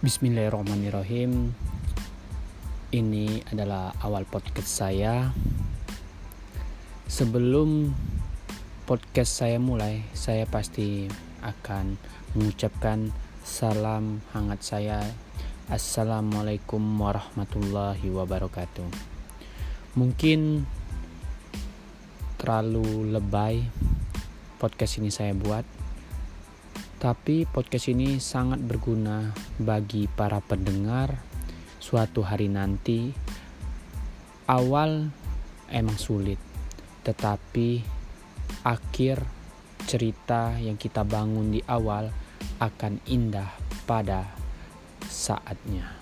Bismillahirrahmanirrahim. Ini adalah awal podcast saya. Sebelum podcast saya mulai, saya pasti akan mengucapkan salam hangat saya. Assalamualaikum warahmatullahi wabarakatuh. Mungkin terlalu lebay podcast ini saya buat, tapi podcast ini sangat berguna bagi para pendengar. Suatu hari nanti, awal emang sulit, tetapi akhir cerita yang kita bangun di awal akan indah pada saatnya.